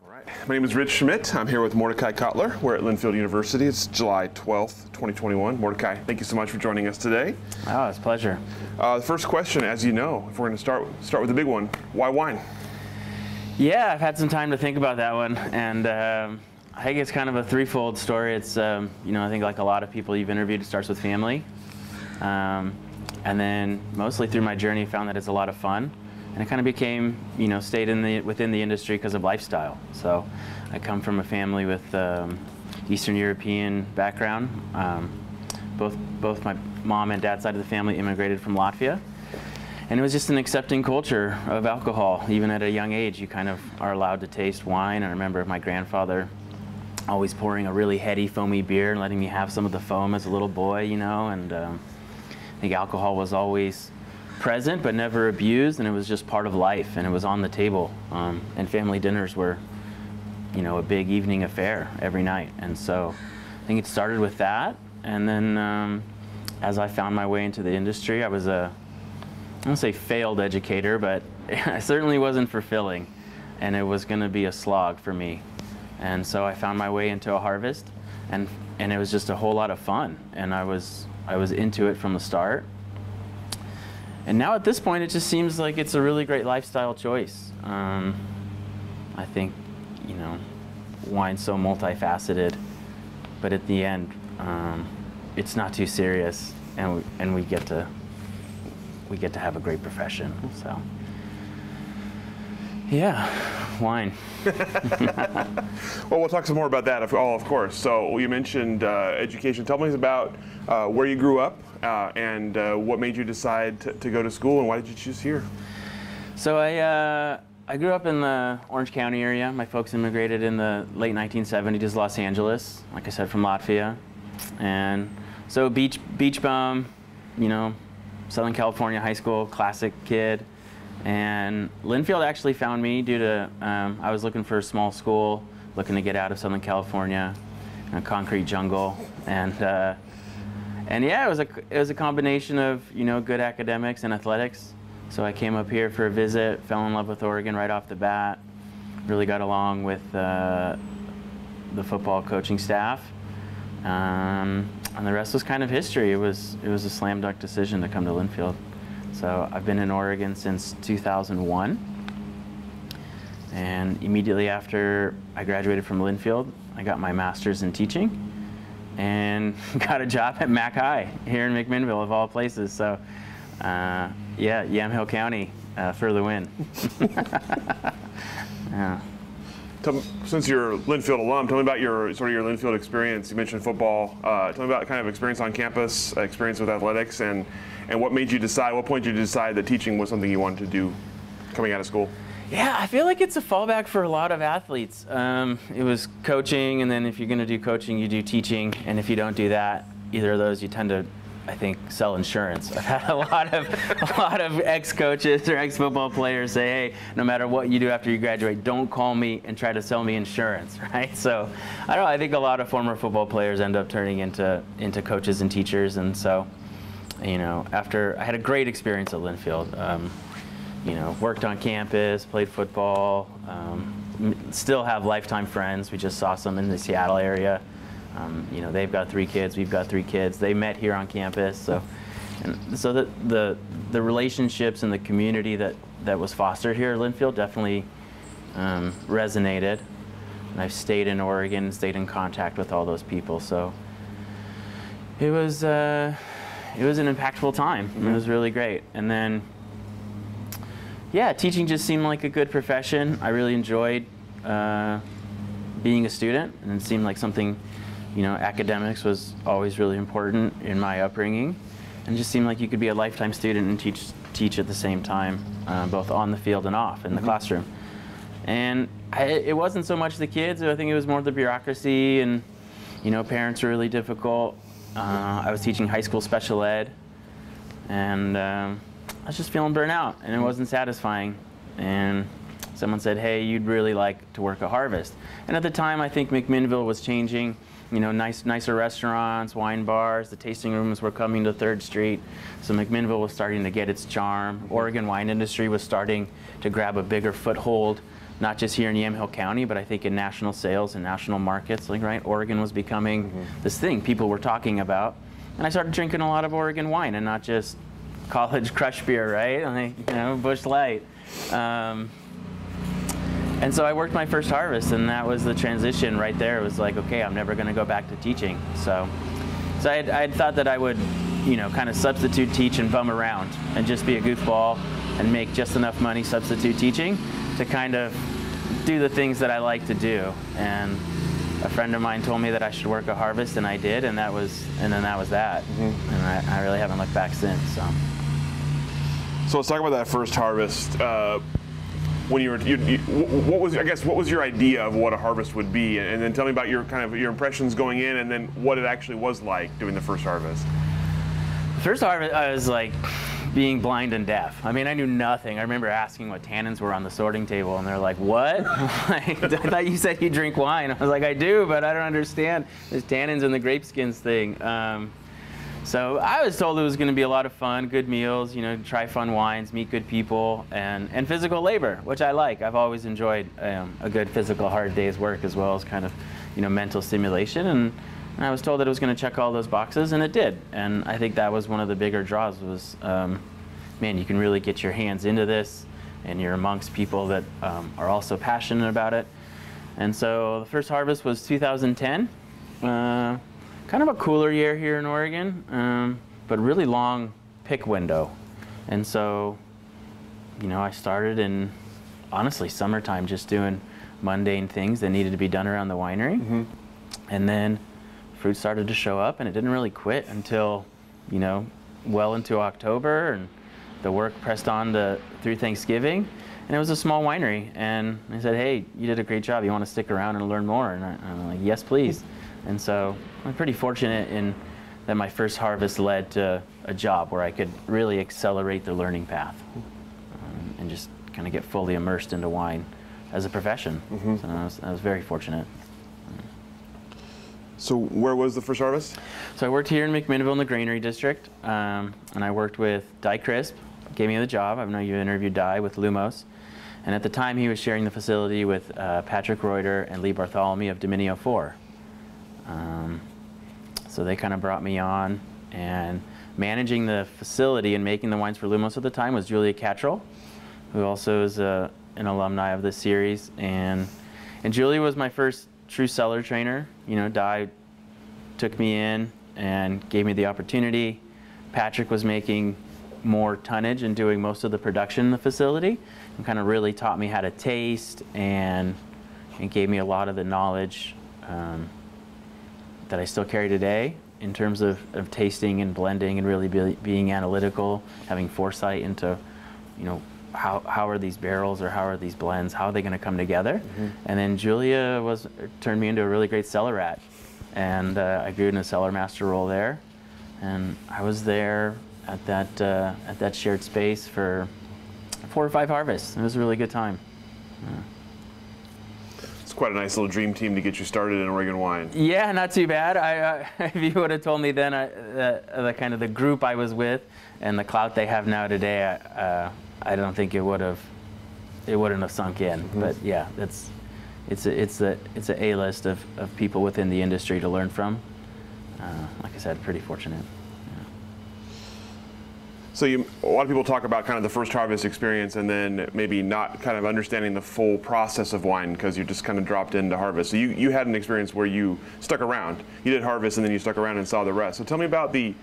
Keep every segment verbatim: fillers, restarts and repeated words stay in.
All right, my name is Rich Schmidt. I'm here with Mordecai Kotler. We're at Linfield University. It's July twelfth, twenty twenty-one. Mordecai, thank you so much for joining us today. Oh, it's a pleasure. Uh, the first question, as you know, if we're going to start start with the big one, why wine? Yeah, I've had some time to think about that one, and um, I think it's kind of a threefold story. It's um, you know, I think like a lot of people you've interviewed, it starts with family, um, and then mostly through my journey, I found that it's a lot of fun, and it kind of became, you know, stayed in the within the industry because of lifestyle. So I come from a family with um, Eastern European background. Um, both both my mom and dad's side of the family immigrated from Latvia. And it was just an accepting culture of alcohol. Even at a young age, you kind of are allowed to taste wine. I remember my grandfather always pouring a really heady, foamy beer and letting me have some of the foam as a little boy, you know. And um, I think alcohol was always present but never abused, and it was just part of life, and it was on the table. Um, and family dinners were, you know, a big evening affair every night. And so I think it started with that. And then um, as I found my way into the industry, I was a, I don't say failed educator, but I certainly wasn't fulfilling, and it was gonna be a slog for me. And so I found my way into a harvest, and and it was just a whole lot of fun, and I was I was into it from the start. And now at this point, it just seems like it's a really great lifestyle choice. Um, I think, you know, wine's so multifaceted, but at the end, um, it's not too serious, and we, and we get to we get to have a great profession. So. Yeah, wine. Well, we'll talk some more about that, all oh, of course. So you mentioned uh, education. Tell me about uh, where you grew up uh, and uh, what made you decide to, to go to school, and why did you choose here? So I uh, I grew up in the Orange County area. My folks immigrated in the late nineteen seventies to Los Angeles, like I said, from Latvia. And so beach, beach bum, you know, Southern California high school, classic kid. And Linfield actually found me due to, um, I was looking for a small school, looking to get out of Southern California, in a concrete jungle. And uh, and yeah, it was, a, it was a combination of, you know, good academics and athletics. So I came up here for a visit, fell in love with Oregon right off the bat, really got along with uh, the football coaching staff. Um, and the rest was kind of history. It was, it was a slam dunk decision to come to Linfield. So I've been in Oregon since two thousand one, and immediately after I graduated from Linfield, I got my master's in teaching and got a job at Mack High here in McMinnville, of all places. So uh, yeah, Yamhill County uh, for the win. Yeah. Since you're Linfield alum, tell me about your sort of your Linfield experience. You mentioned football. Uh, tell me about kind of experience on campus, experience with athletics, and and what made you decide, what point did you decide that teaching was something you wanted to do coming out of school? Yeah, I feel like it's a fallback for a lot of athletes. Um, it was coaching, and then if you're going to do coaching, you do teaching, and if you don't do that, either of those, you tend to, I think, sell insurance. I've had a lot of a lot of ex-coaches or ex-football players say, hey, no matter what you do after you graduate, don't call me and try to sell me insurance, right? So I don't know, I think a lot of former football players end up turning into into coaches and teachers, and so, you know, after I had a great experience at Linfield. Um, you know, worked on campus, played football, um, still have lifetime friends. We just saw some in the Seattle area. Um, you know, they've got three kids, we've got three kids. They met here on campus, so and so the, the the relationships and the community that, that was fostered here at Linfield definitely um, resonated. And I've stayed in Oregon, stayed in contact with all those people. So it was uh, it was an impactful time. Mm-hmm. It was really great. And then, yeah, teaching just seemed like a good profession. I really enjoyed uh, being a student, and it seemed like something. You know, academics was always really important in my upbringing, and it just seemed like you could be a lifetime student and teach teach at the same time, uh, both on the field and off in the mm-hmm. classroom. And I, it wasn't so much the kids; I think it was more the bureaucracy, and you know, parents were really difficult. Uh, I was teaching high school special ed, and um, I was just feeling burnt out, and it wasn't satisfying. And someone said, hey, you'd really like to work a harvest. And at the time, I think McMinnville was changing. You know, nice, nicer restaurants, wine bars, the tasting rooms were coming to third Street. So McMinnville was starting to get its charm. Oregon wine industry was starting to grab a bigger foothold, not just here in Yamhill County, but I think in national sales and national markets. Like, right, Oregon was becoming mm-hmm. this thing people were talking about. And I started drinking a lot of Oregon wine and not just college crush beer, right? Like, you know, Busch Light. Um, And so I worked my first harvest, and that was the transition right there. It was like, okay, I'm never going to go back to teaching. So, so I had, I had thought that I would, you know, kind of substitute teach and bum around and just be a goofball and make just enough money substitute teaching to kind of do the things that I like to do. And a friend of mine told me that I should work a harvest, and I did, and that was, and then that was that. Mm-hmm. And I, I really haven't looked back since. So, so let's talk about that first harvest. Uh, When you were, you, you, what was I guess what was your idea of what a harvest would be, and then tell me about your kind of your impressions going in, and then what it actually was like doing the first harvest. First harvest, I was like being blind and deaf. I mean, I knew nothing. I remember asking what tannins were on the sorting table, and they're like, "What?" Like, I thought you said you drink wine. I was like, "I do, but I don't understand this tannins and the grape skins thing." Um, So I was told it was going to be a lot of fun, good meals, you know, try fun wines, meet good people, and, and physical labor, which I like. I've always enjoyed um, a good physical hard day's work as well as kind of, you know, mental stimulation. And, and I was told that it was going to check all those boxes, and it did. And I think that was one of the bigger draws was, um, man, you can really get your hands into this, and you're amongst people that um, are also passionate about it. And so the first harvest was two thousand ten. Uh, Kind of a cooler year here in Oregon, um, but really long pick window. And so, you know, I started in, honestly, summertime, just doing mundane things that needed to be done around the winery. Mm-hmm. And then fruit started to show up, and it didn't really quit until, you know, well into October, and the work pressed on to, through Thanksgiving. And it was a small winery, and I said, hey, you did a great job. You want to stick around and learn more? And I, I'm like, yes, please. And so I'm pretty fortunate in that my first harvest led to a job where I could really accelerate the learning path um, and just kind of get fully immersed into wine as a profession. Mm-hmm. So I was, I was very fortunate. So where was the first harvest? So I worked here in McMinnville in the Granary District, um, and I worked with Dai Crisp, gave me the job. I know you interviewed Dai with Lumos. And at the time, he was sharing the facility with uh, Patrick Reuter and Lee Bartholomew of Dominio four. Um, so they kind of brought me on, and managing the facility and making the wines for Lumos at the time was Julia Catrell, who also is a, an alumni of this series, and and Julia was my first true cellar trainer. You know, Dai took me in and gave me the opportunity. Patrick was making more tonnage and doing most of the production in the facility, and kind of really taught me how to taste and and gave me a lot of the knowledge um, that I still carry today in terms of, of tasting and blending and really be, being analytical, having foresight into, you know, how, how are these barrels or how are these blends, how are they going to come together? Mm-hmm. And then Julia was turned me into a really great cellar rat, and uh, I grew in a cellar master role there, and I was there at that uh, at that shared space for four or five harvests. It was a really good time. Yeah. Quite a nice little dream team to get you started in Oregon wine. Yeah, not too bad. I, uh, if you would have told me then I, uh, the kind of the group I was with and the clout they have now today, I, uh, I don't think it would have, it wouldn't have sunk in. Mm-hmm. But yeah, that's, it's a, it's a, it's a A-list of, of people within the industry to learn from. Uh, like I said, pretty fortunate. So you, a lot of people talk about kind of the first harvest experience and then maybe not kind of understanding the full process of wine because you just kind of dropped into harvest. So you, you had an experience where you stuck around. You did harvest and then you stuck around and saw the rest. So tell me about the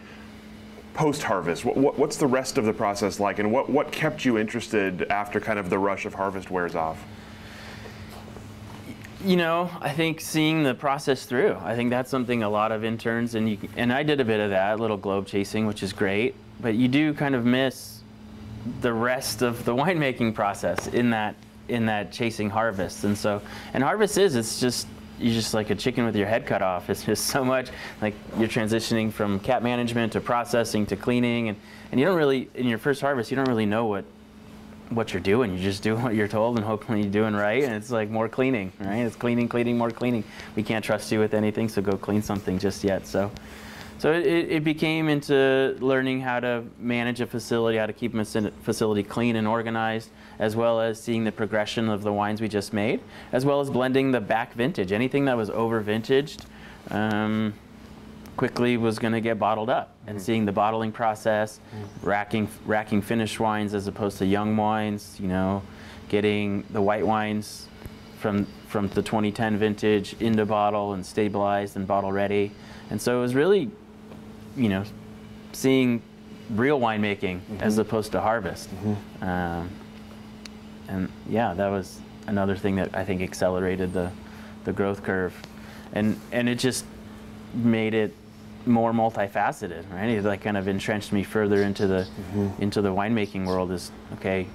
post-harvest. What, what, what's the rest of the process like, and what, what kept you interested after kind of the rush of harvest wears off? You know, I think seeing the process through. I think that's something a lot of interns, and, you, and I did a bit of that, a little globe chasing, which is great. But you do kind of miss the rest of the winemaking process in that in that chasing harvest. And so, and harvest is, it's just you're just like a chicken with your head cut off. It's just so much, like you're transitioning from cap management to processing to cleaning, and, and you don't really, in your first harvest, you don't really know what what you're doing. You just do what you're told and hopefully you're doing right, and it's like more cleaning, right? It's cleaning, cleaning, more cleaning. We can't trust you with anything, so go clean something just yet. So so it, it became into learning how to manage a facility, how to keep a facility clean and organized, as well as seeing the progression of the wines we just made, as well as blending the back vintage. Anything that was over vintaged um, quickly was going to get bottled up, and mm-hmm. seeing the bottling process, mm-hmm. racking racking finished wines as opposed to young wines, you know, getting the white wines from from the twenty ten vintage into bottle and stabilized and bottle ready. And so it was really, you know, seeing real winemaking mm-hmm. as opposed to harvest. Mm-hmm. um, And yeah, that was another thing that I think accelerated the, the growth curve. And and it just made it more multifaceted, right? It like kind of entrenched me further into the mm-hmm. into the winemaking world is, okay,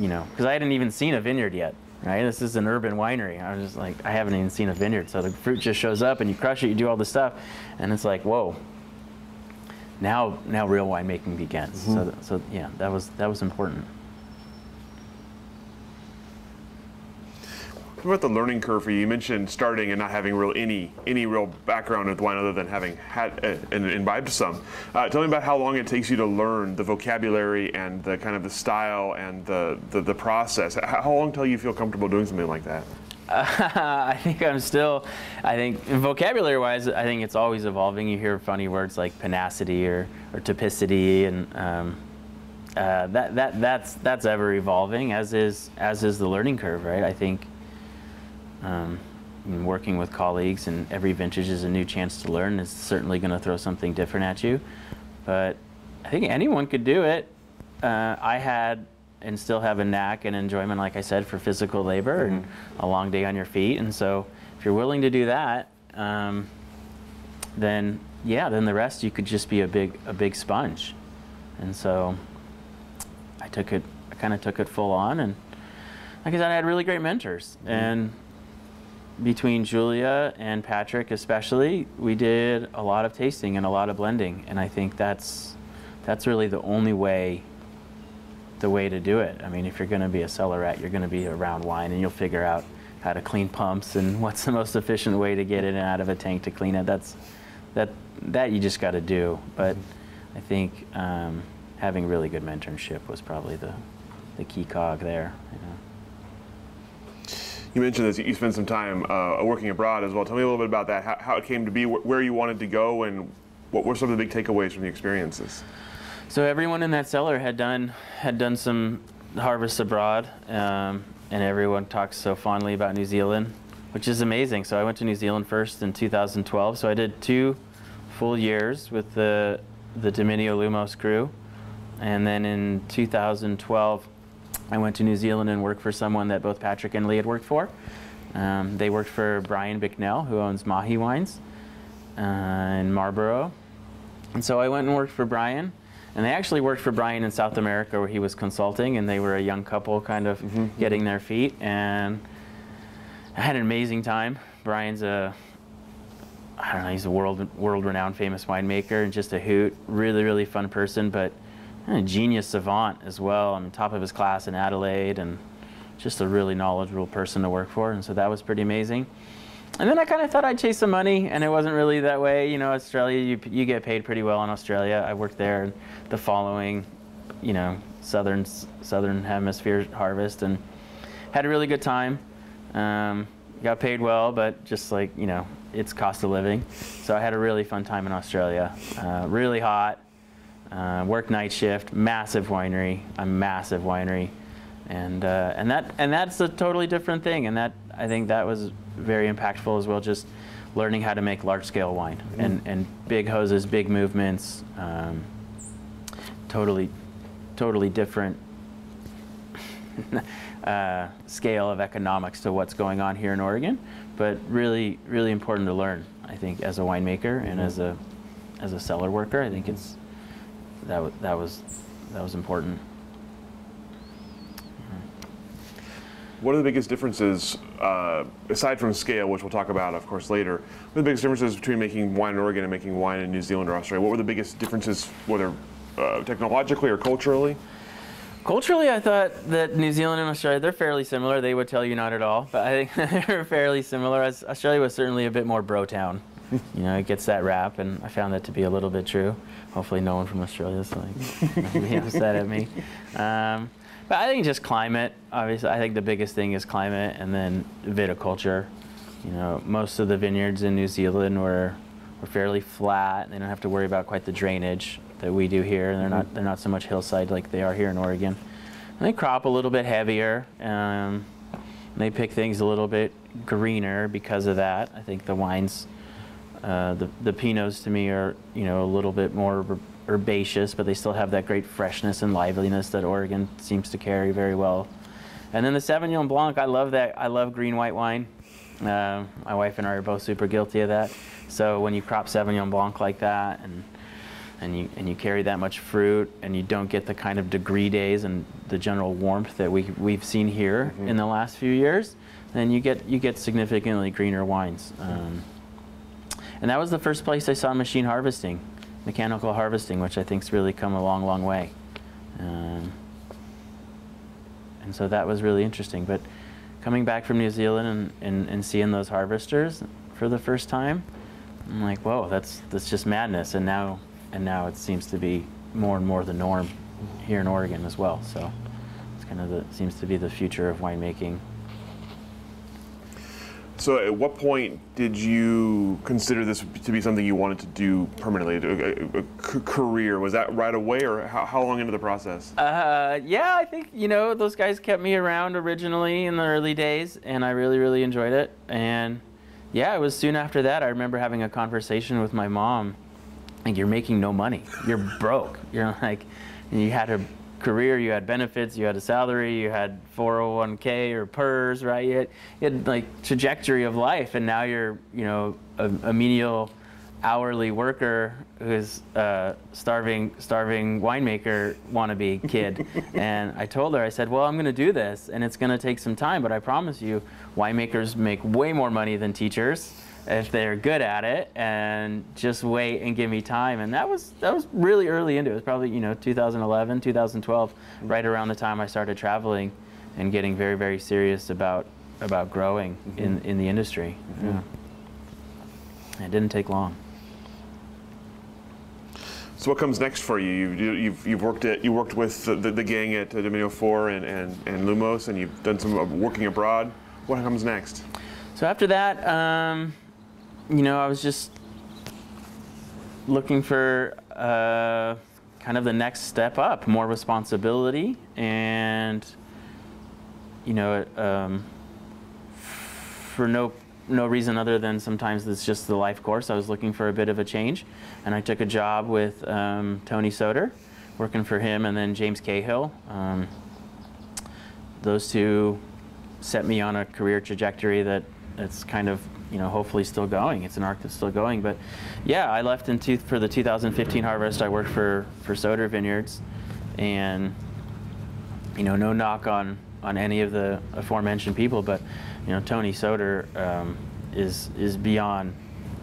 you know, because I hadn't even seen a vineyard yet, right? This is an urban winery. I was just like, I haven't even seen a vineyard. So the fruit just shows up and you crush it, you do all this stuff. And it's like, whoa, now now real winemaking begins. Mm-hmm. So, th so yeah, that was that was important. What about the learning curve for you? You mentioned starting and not having real any any real background with wine other than having had uh, and imbibed some. Uh, tell me about how long it takes you to learn the vocabulary and the kind of the style and the the, the process. How long till you feel comfortable doing something like that? Uh, I think I'm still. I think vocabulary-wise, I think it's always evolving. You hear funny words like panacity or or typicity, and um, uh, that that that's that's ever evolving. As is as is the learning curve, right? I think. Um, and working with colleagues, and every vintage is a new chance to learn. It's certainly going to throw something different at you, but I think anyone could do it. Uh, I had and still have a knack and enjoyment, like I said, for physical labor mm-hmm. and a long day on your feet. And so, if you're willing to do that, um, then yeah, then the rest you could just be a big a big sponge. And so, I took it. I kind of took it full on, and like I said, I had really great mentors mm-hmm. and. Between Julia and Patrick especially, we did a lot of tasting and a lot of blending, and I think that's that's really the only way the way to do it. I mean, if you're going to be a cellar rat, you're going to be around wine, and you'll figure out how to clean pumps and what's the most efficient way to get in and out of a tank to clean it. That's that that you just got to do. But I think um, having really good mentorship was probably the the key cog there. You know? You mentioned this. You spent some time uh, working abroad as well. Tell me a little bit about that. How, how it came to be, wh where you wanted to go, and what were some of the big takeaways from the experiences? So everyone in that cellar had done had done some harvests abroad, um, and everyone talks so fondly about New Zealand, which is amazing. So I went to New Zealand first in two thousand twelve. So I did two full years with the the Dominio Lumos crew, and then in two thousand twelve. I went to New Zealand and worked for someone that both Patrick and Lee had worked for. Um, they worked for Brian Bicknell, who owns Mahi Wines uh, in Marlborough. And so I went and worked for Brian. And they actually worked for Brian in South America, where he was consulting, and they were a young couple kind of mm-hmm. getting their feet. And I had an amazing time. Brian's a, I don't know, he's a world, world-renowned famous winemaker and just a hoot. Really, really fun person. But a genius savant as well. I'm top of his class in Adelaide, and just a really knowledgeable person to work for, and so that was pretty amazing. And then I kind of thought I'd chase some money, and it wasn't really that way. You know, Australia, you, you get paid pretty well in Australia. I worked there the following, you know, southern southern hemisphere harvest, and had a really good time. Um, got paid well, but just like, you know, it's cost of living. So I had a really fun time in Australia. Uh, really hot. Uh, work night shift, massive winery, a massive winery, and uh, and that and that's a totally different thing. And that I think that was very impactful as well. Just learning how to make large-scale wine mm-hmm. and and big hoses, big movements, um, totally, totally different uh, scale of economics to what's going on here in Oregon. But really, really important to learn, I think, as a winemaker mm-hmm. and as a as a cellar worker. I think it's That, that was that was important. What are the biggest differences, uh, aside from scale, which we'll talk about, of course, later, what are the biggest differences between making wine in Oregon and making wine in New Zealand or Australia? What were the biggest differences, whether uh, technologically or culturally? Culturally, I thought that New Zealand and Australia, they're fairly similar. They would tell you not at all, but I think they're fairly similar. As Australia was certainly a bit more bro town. You know, it gets that rap, and I found that to be a little bit true. Hopefully no one from Australia is like be upset at me. Um, But I think just climate, obviously, I think the biggest thing is climate and then viticulture. You know, most of the vineyards in New Zealand were, were fairly flat. They don't have to worry about quite the drainage that we do here. And they're not, they're not so much hillside like they are here in Oregon. And they crop a little bit heavier. Um, and they pick things a little bit greener because of that. I think the wines, uh, the, the Pinots to me are, you know, a little bit more herbaceous, but they still have that great freshness and liveliness that Oregon seems to carry very well. And then the Sauvignon Blanc, I love that. I love green white wine. Uh, my wife and I are both super guilty of that. So when you crop Sauvignon Blanc like that, and and you and you carry that much fruit, and you don't get the kind of degree days and the general warmth that we we've seen here mm-hmm. in the last few years, then you get you get significantly greener wines. Um, and that was the first place I saw machine harvesting. Mechanical harvesting, which I think's really come a long, long way, um, and so that was really interesting. But coming back from New Zealand and, and, and seeing those harvesters for the first time, I'm like, whoa, that's that's just madness. And now, and now it seems to be more and more the norm here in Oregon as well. So it's kind of the seems to be the future of winemaking. So at what point did you consider this to be something you wanted to do permanently, a, a, a career? Was that right away, or how, how long into the process? Uh, yeah, I think, you know, those guys kept me around originally in the early days, and I really, really enjoyed it. And yeah, it was soon after that, I remember having a conversation with my mom, like, you're making no money, you're broke. You're like, you had a career, you had benefits, you had a salary, you had four oh one K or P E R S, right? You had, you had like trajectory of life, and now you're, you know, a, a menial hourly worker who's uh, starving, starving winemaker wannabe kid. And I told her, I said, well, I'm going to do this, and it's going to take some time, but I promise you, winemakers make way more money than teachers if they're good at it, and just wait and give me time. And that was that was really early into it. It was probably, you know, two thousand eleven, two thousand twelve, mm-hmm. right around the time I started traveling and getting very, very serious about about growing mm-hmm. in, in the industry. Mm-hmm. Yeah. It didn't take long. So what comes next for you? You you've you've worked at you worked with the, the, the gang at Dominio four and, and, and Lumos, and you've done some working abroad. What comes next? So after that, um, you know, I was just looking for uh, kind of the next step up, more responsibility, and you know, um, for no no reason other than sometimes it's just the life course. I was looking for a bit of a change, and I took a job with um, Tony Soter, working for him, and then James Cahill. Um, those two set me on a career trajectory that it's kind of, you know, hopefully still going. It's an arc that's still going. But yeah, I left in two, for the two thousand fifteen harvest. I worked for, for Soter Vineyards, and, you know, no knock on, on any of the aforementioned people, but, you know, Tony Soter um, is is beyond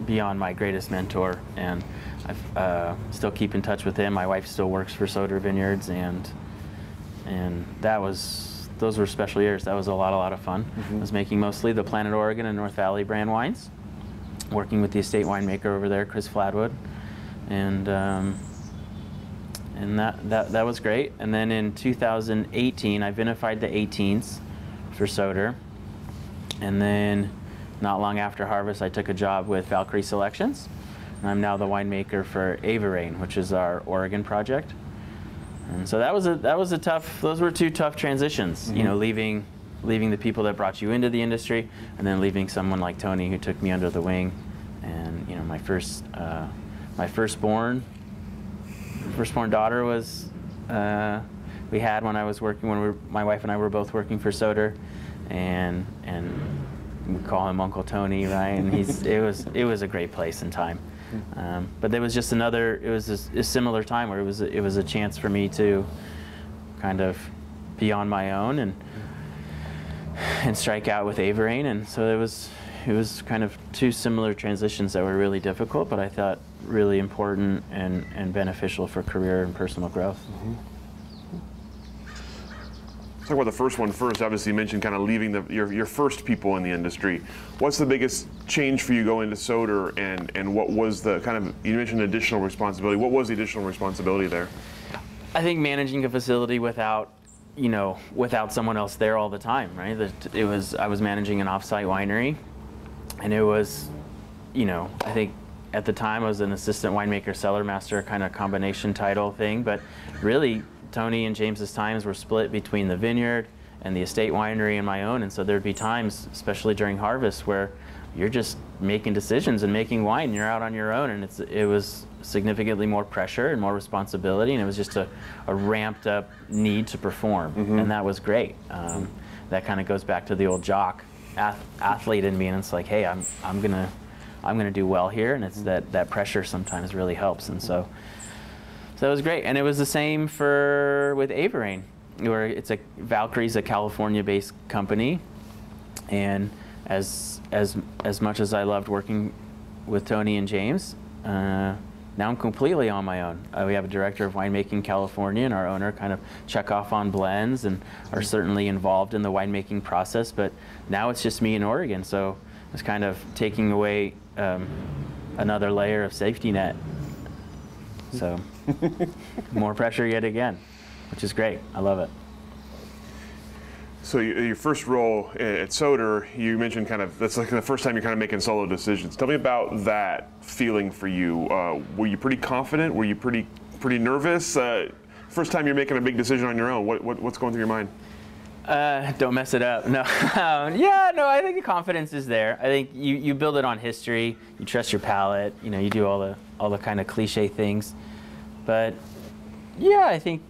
beyond my greatest mentor, and I uh, still keep in touch with him. My wife still works for Soter Vineyards, and and that was. Those were special years. That was a lot, a lot of fun. Mm-hmm. I was making mostly the Planet Oregon and North Valley brand wines, working with the estate winemaker over there, Chris Fladwood, and um, and that, that that was great. And then in two thousand eighteen, I vinified the eighteens for Soter, and then not long after harvest, I took a job with Valkyrie Selections, and I'm now the winemaker for Averæn, which is our Oregon project. And so that was a that was a tough. Those were two tough transitions. Mm-hmm. You know, leaving leaving the people that brought you into the industry, and then leaving someone like Tony who took me under the wing. And you know, my first uh, my firstborn firstborn daughter was uh, we had when I was working when we were, my wife and I were both working for Soter, and and we call him Uncle Tony, right? And he's it was it was a great place and time. Um, but there was just another. It was a, a similar time where it was a, it was a chance for me to kind of be on my own and and strike out with Averæn, and so it was it was kind of two similar transitions that were really difficult, but I thought really important and and beneficial for career and personal growth. Mm-hmm. Talk about the first one first. Obviously, you mentioned kind of leaving the, your your first people in the industry. What's the biggest change for you going to Soter, and and what was the kind of, you mentioned additional responsibility. What was the additional responsibility there? I think managing a facility without, you know, without someone else there all the time, right? That it was I was managing an off-site winery, and it was, you know, I think at the time I was an assistant winemaker cellar master, kind of combination title thing, but really, Tony and James's times were split between the vineyard and the estate winery and my own, and so there'd be times, especially during harvest, where you're just making decisions and making wine. You're out on your own, and it's it was significantly more pressure and more responsibility, and it was just a, a ramped up need to perform, mm-hmm. and that was great. Um, that kind of goes back to the old jock ath athlete in me, and it's like, hey, I'm I'm gonna I'm gonna do well here, and it's that that pressure sometimes really helps, and so. So that was great, and it was the same for with Averæn, where it's a Valkyrie's a California-based company, and as as as much as I loved working with Tony and James, uh, now I'm completely on my own. Uh, we have a director of winemaking California, and our owner kind of check off on blends and are certainly involved in the winemaking process. But now it's just me in Oregon, so it's kind of taking away um, another layer of safety net. So more pressure yet again, which is great. I love it. So you, your first role at Soter, you mentioned kind of, that's like the first time you're kind of making solo decisions. Tell me about that feeling for you. Uh, were you pretty confident? Were you pretty pretty nervous? Uh, first time you're making a big decision on your own, what, what what's going through your mind? Uh, don't mess it up. No. um, yeah, no, I think the confidence is there. I think you, you build it on history, you trust your palate, you know, you do all the all the kind of cliche things. But yeah, I think,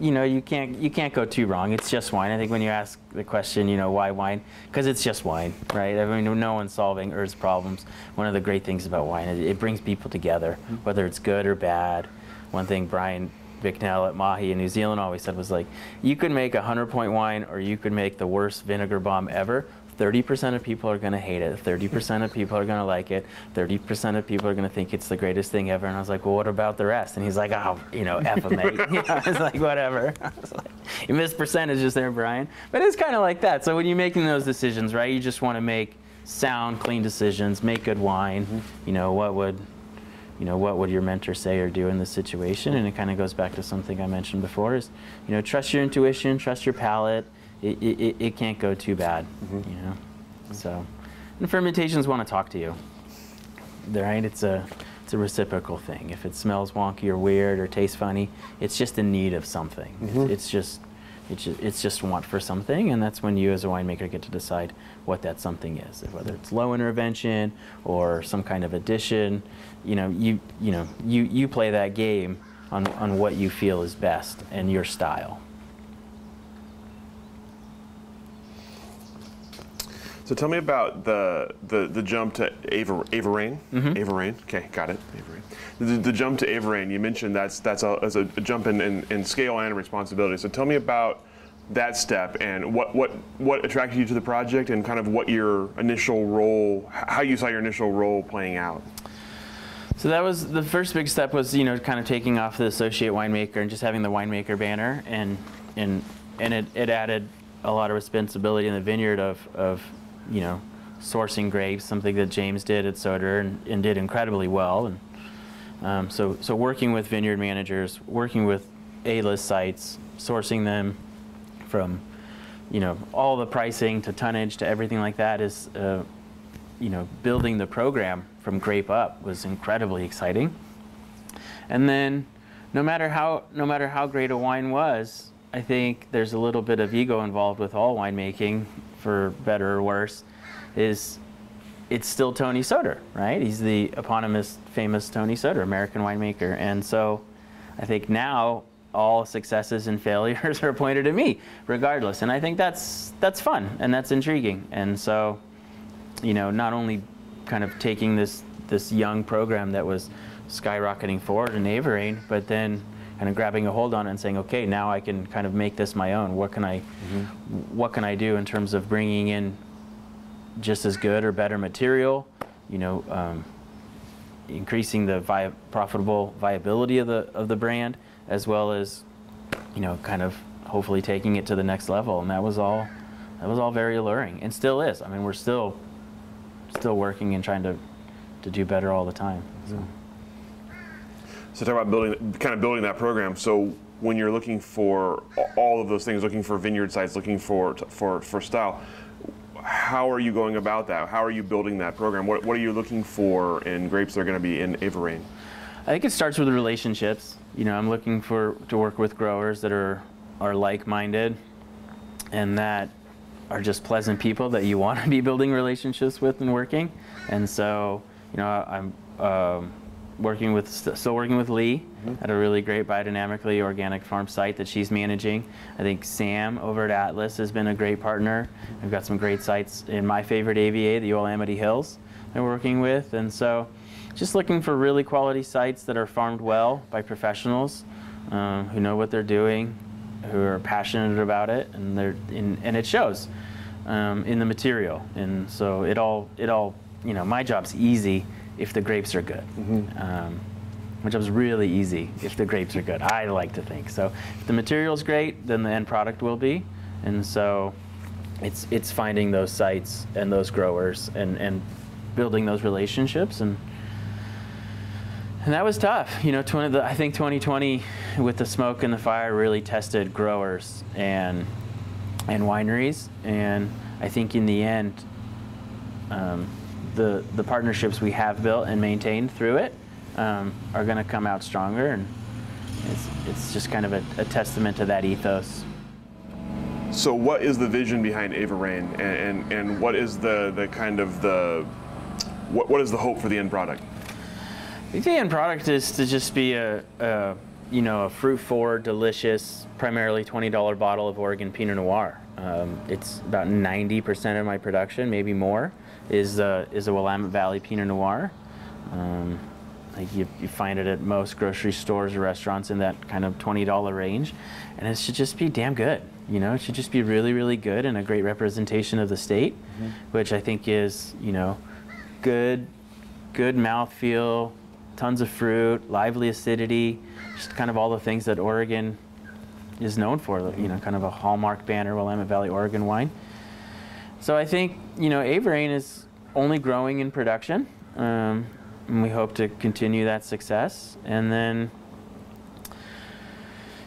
you know, you can't you can't go too wrong. It's just wine. I think when you ask the question, you know, why wine? Because it's just wine, right? I mean, no one's solving Earth's problems. One of the great things about wine is it brings people together, whether it's good or bad. One thing Brian Bicknell at Mahi in New Zealand always said was like, you could make a hundred point wine or you could make the worst vinegar bomb ever. thirty percent of people are going to hate it, thirty percent of people are going to like it, thirty percent of people are going to think it's the greatest thing ever. And I was like, well, what about the rest? And he's like, oh, you know, F them, mate. You know, I was like, whatever. I was like, you missed percentages there, Brian. But it's kind of like that. So when you're making those decisions, right, you just want to make sound, clean decisions, make good wine. Mm-hmm. You know, what would, you know, what would your mentor say or do in this situation? And it kind of goes back to something I mentioned before is, you know, trust your intuition, trust your palate. It, it, it can't go too bad, mm-hmm. you know. So, and fermentations want to talk to you, right? It's a it's a reciprocal thing. If it smells wonky or weird or tastes funny, it's just in need of something. Mm-hmm. It's, it's just it's just, it's just want for something, and that's when you as a winemaker get to decide what that something is, whether it's low intervention or some kind of addition. You know, you you know you you play that game on on what you feel is best and your style. So tell me about the the, the jump to Aver, Averæn. Mm-hmm. Averæn. Okay, got it. Averæn. The, the jump to Averæn. You mentioned that's that's a, that's a jump in, in, in scale and responsibility. So tell me about that step and what what what attracted you to the project and kind of what your initial role, how you saw your initial role playing out. So that was the first big step was, you know, kind of taking off the associate winemaker and just having the winemaker banner, and and and it it added a lot of responsibility in the vineyard of of. you know, sourcing grapes, something that James did at Soter and, and did incredibly well. And um, so, so working with vineyard managers, working with A-list sites, sourcing them from, you know, all the pricing to tonnage to everything like that is, uh, you know, building the program from grape up was incredibly exciting. And then, no matter how, no matter how great a wine was, I think there's a little bit of ego involved with all winemaking, for better or worse, is it's still Tony Soter, right? He's the eponymous, famous Tony Soter, American winemaker. And so I think now all successes and failures are pointed at me, regardless. And I think that's that's fun and that's intriguing. And so, you know, not only kind of taking this this young program that was skyrocketing forward in Averæn, but then and grabbing a hold on it and saying, okay, now I can kind of make this my own. What can I, mm-hmm. what can I do in terms of bringing in just as good or better material, you know, um, increasing the vi profitable viability of the of the brand, as well as, you know, kind of hopefully taking it to the next level. And that was all, that was all very alluring, and still is. I mean, we're still still working and trying to to do better all the time. So. Mm-hmm. So talk about building, kind of building that program. So when you're looking for all of those things, looking for vineyard sites, looking for for for style, how are you going about that? How are you building that program? What what are you looking for in grapes that are going to be in Averæn? I think it starts with relationships. You know, I'm looking for to work with growers that are are like-minded and that are just pleasant people that you want to be building relationships with and working. And so, you know, I'm. Um, working with, still working with Lee mm-hmm. at a really great biodynamically organic farm site that she's managing. I think Sam over at Atlas has been a great partner. I've got some great sites in my favorite A V A, the Yolamity Hills, they're working with. And so just looking for really quality sites that are farmed well by professionals um, who know what they're doing, who are passionate about it, and they're in, and it shows um, in the material. And so it all, it all, you know, my job's easy if the grapes are good. Mm-hmm. um, my job's really easy if the grapes are good, I like to think. So if the material's great, then the end product will be. And so it's it's finding those sites and those growers and, and building those relationships. And and that was tough. You know, twenty, the, I think twenty twenty with the smoke and the fire really tested growers and, and wineries. And I think in the end, um, The, the partnerships we have built and maintained through it um, are going to come out stronger, and it's, it's just kind of a, a testament to that ethos. So what is the vision behind Averæn, and, and, and what is the, the kind of the, what, what is the hope for the end product? I think the end product is to just be a, a you know, a fruit-forward, delicious, primarily twenty dollar bottle of Oregon Pinot Noir. Um, it's about ninety percent of my production, maybe more, is uh, is a Willamette Valley Pinot Noir. Um, like you, you find it at most grocery stores or restaurants in that kind of twenty dollar range, and it should just be damn good. You know, it should just be really, really good and a great representation of the state, mm-hmm. which I think is, you know, good, good mouthfeel, tons of fruit, lively acidity, just kind of all the things that Oregon is known for. You know, kind of a hallmark banner Willamette Valley, Oregon wine. So I think, you know, Averæn is only growing in production, um, and we hope to continue that success, and then,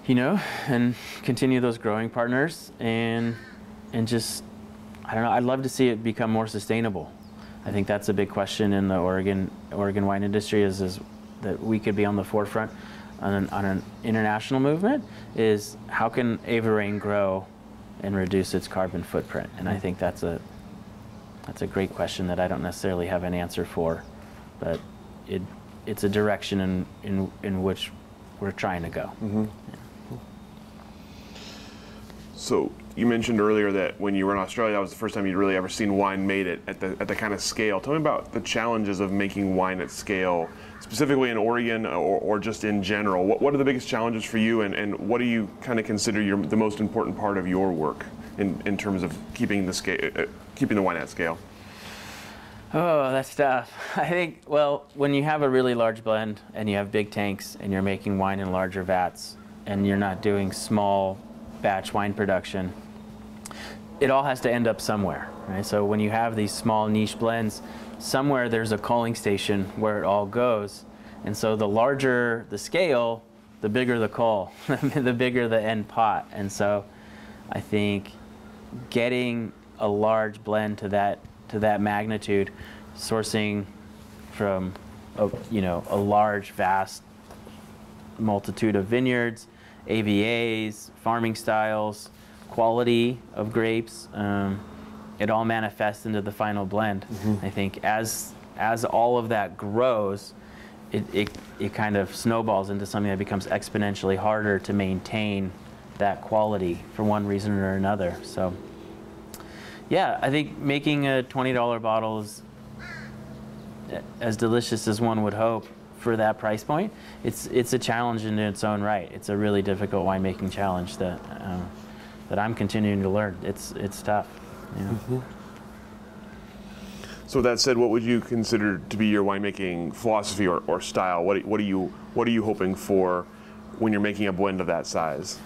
you know, and continue those growing partners, and and just, I don't know, I'd love to see it become more sustainable. I think that's a big question in the Oregon Oregon wine industry, is is that we could be on the forefront on an, on an international movement, is how can Averæn grow and reduce its carbon footprint? And I think that's a that's a great question that I don't necessarily have an answer for, but it it's a direction in in, in which we're trying to go. Mm-hmm. Yeah. Cool. So you mentioned earlier that when you were in Australia, that was the first time you'd really ever seen wine made it at the at the kind of scale. Tell me about the challenges of making wine at scale, specifically in Oregon, or, or just in general. What, what are the biggest challenges for you, and, and what do you kind of consider your, the most important part of your work in, in terms of keeping the scale, uh, keeping the wine at scale? Oh, that's tough. I think, well, when you have a really large blend and you have big tanks and you're making wine in larger vats and you're not doing small batch wine production, it all has to end up somewhere, right? So when you have these small niche blends, somewhere there's a culling station where it all goes. And so the larger the scale, the bigger the cull, the bigger the end pot. And so I think getting a large blend to that to that magnitude, sourcing from a, you know, a large, vast multitude of vineyards, A V As, farming styles, quality of grapes, um, it all manifests into the final blend. Mm-hmm. I think as as all of that grows, it, it, it kind of snowballs into something that becomes exponentially harder to maintain that quality for one reason or another. So yeah, I think making a twenty dollar bottle is as delicious as one would hope for that price point, it's it's a challenge in its own right. It's a really difficult winemaking challenge that uh, that I'm continuing to learn. It's it's tough. You know? Mm-hmm. So with that said, what would you consider to be your winemaking philosophy or, or style? What what are you what are you hoping for when you're making a blend of that size?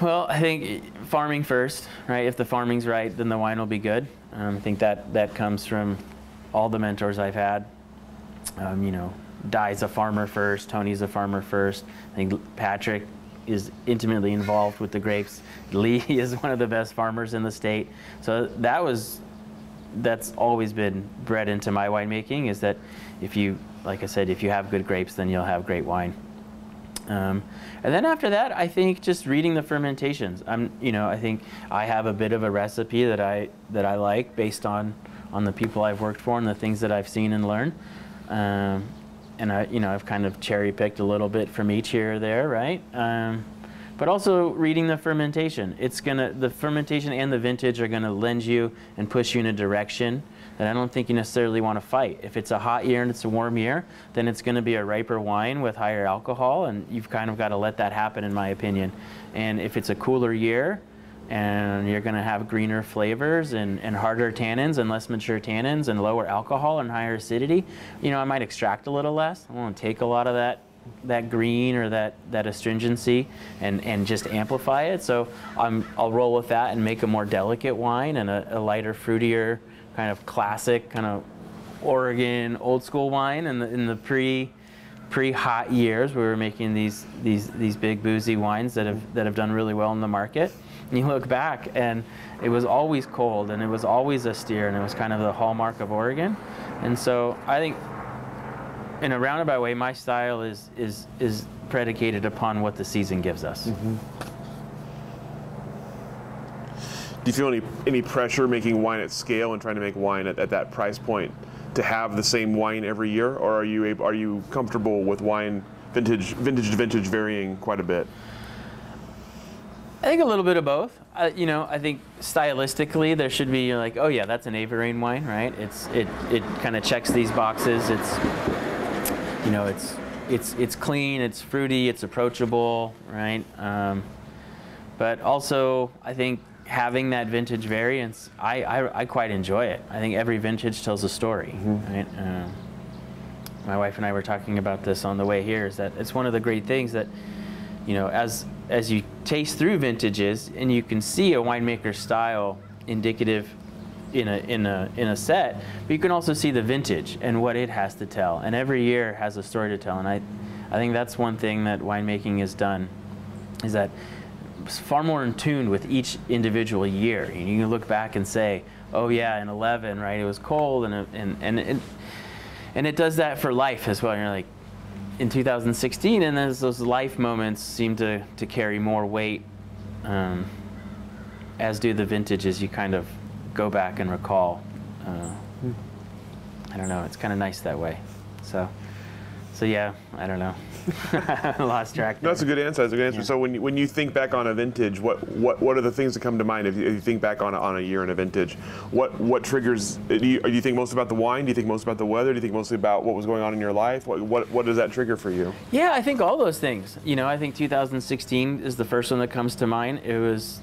Well, I think farming first, right? If the farming's right, then the wine will be good. Um, I think that that comes from all the mentors I've had. Um, you know, Dai's a farmer first, Tony's a farmer first. I think Patrick is intimately involved with the grapes. Lee is one of the best farmers in the state. So that was, that's always been bred into my winemaking, is that if you, like I said, if you have good grapes, then you'll have great wine. Um, and then after that, I think just reading the fermentations. I'm, you know, I think I have a bit of a recipe that I that I like based on on the people I've worked for and the things that I've seen and learned. Um, and I, you know, I've kind of cherry picked a little bit from each here or there, right? Um, but also reading the fermentation. It's gonna the fermentation and the vintage are gonna lend you and push you in a direction that I don't think you necessarily want to fight. If it's a hot year and it's a warm year, then it's going to be a riper wine with higher alcohol, and you've kind of got to let that happen, in my opinion. And if it's a cooler year, and you're going to have greener flavors and, and harder tannins and less mature tannins and lower alcohol and higher acidity, you know, I might extract a little less. I won't take a lot of that that green or that, that astringency and, and just amplify it. So I'm, I'll roll with that and make a more delicate wine and a, a lighter, fruitier, kind of classic, kind of Oregon old school wine. In the in the pre pre hot years, we were making these these these big boozy wines that have that have done really well in the market. And you look back, and it was always cold, and it was always austere, and it was kind of the hallmark of Oregon. And so I think, in a roundabout way, my style is is is predicated upon what the season gives us. Mm-hmm. Do you feel any, any pressure making wine at scale and trying to make wine at, at that price point to have the same wine every year, or are you able, are you comfortable with wine vintage vintage to vintage varying quite a bit? I think a little bit of both. Uh, you know, I think stylistically there should be like, oh yeah, that's an Averæn wine, right? It's it it kind of checks these boxes. It's you know it's it's it's clean, it's fruity, it's approachable, right? Um, but also I think, having that vintage variance, I, I, I quite enjoy it. I think every vintage tells a story. Mm-hmm. Right? Um, my wife and I were talking about this on the way here, is that it's one of the great things that, you know, as, as you taste through vintages and you can see a winemaker's style indicative in a, in a, in a set, but you can also see the vintage and what it has to tell. And every year has a story to tell. And I, I think that's one thing that winemaking has done, is that far more in tune with each individual year. And you can look back and say, oh yeah, in eleven, right, it was cold, and and and it, and it does that for life as well. And you're like, in two thousand sixteen, and as those life moments seem to, to carry more weight, um, as do the vintages you kind of go back and recall. Uh, I don't know, it's kind of nice that way. So, so yeah, I don't know. Lost track. No, that's a good answer. That's a good answer. Yeah. So when you, when you think back on a vintage, what what what are the things that come to mind if you, if you think back on a, on a year in a vintage? What what triggers? Do you, do you think most about the wine? Do you think most about the weather? Do you think mostly about what was going on in your life? What what what does that trigger for you? Yeah, I think all those things. You know, I think two thousand sixteen is the first one that comes to mind. It was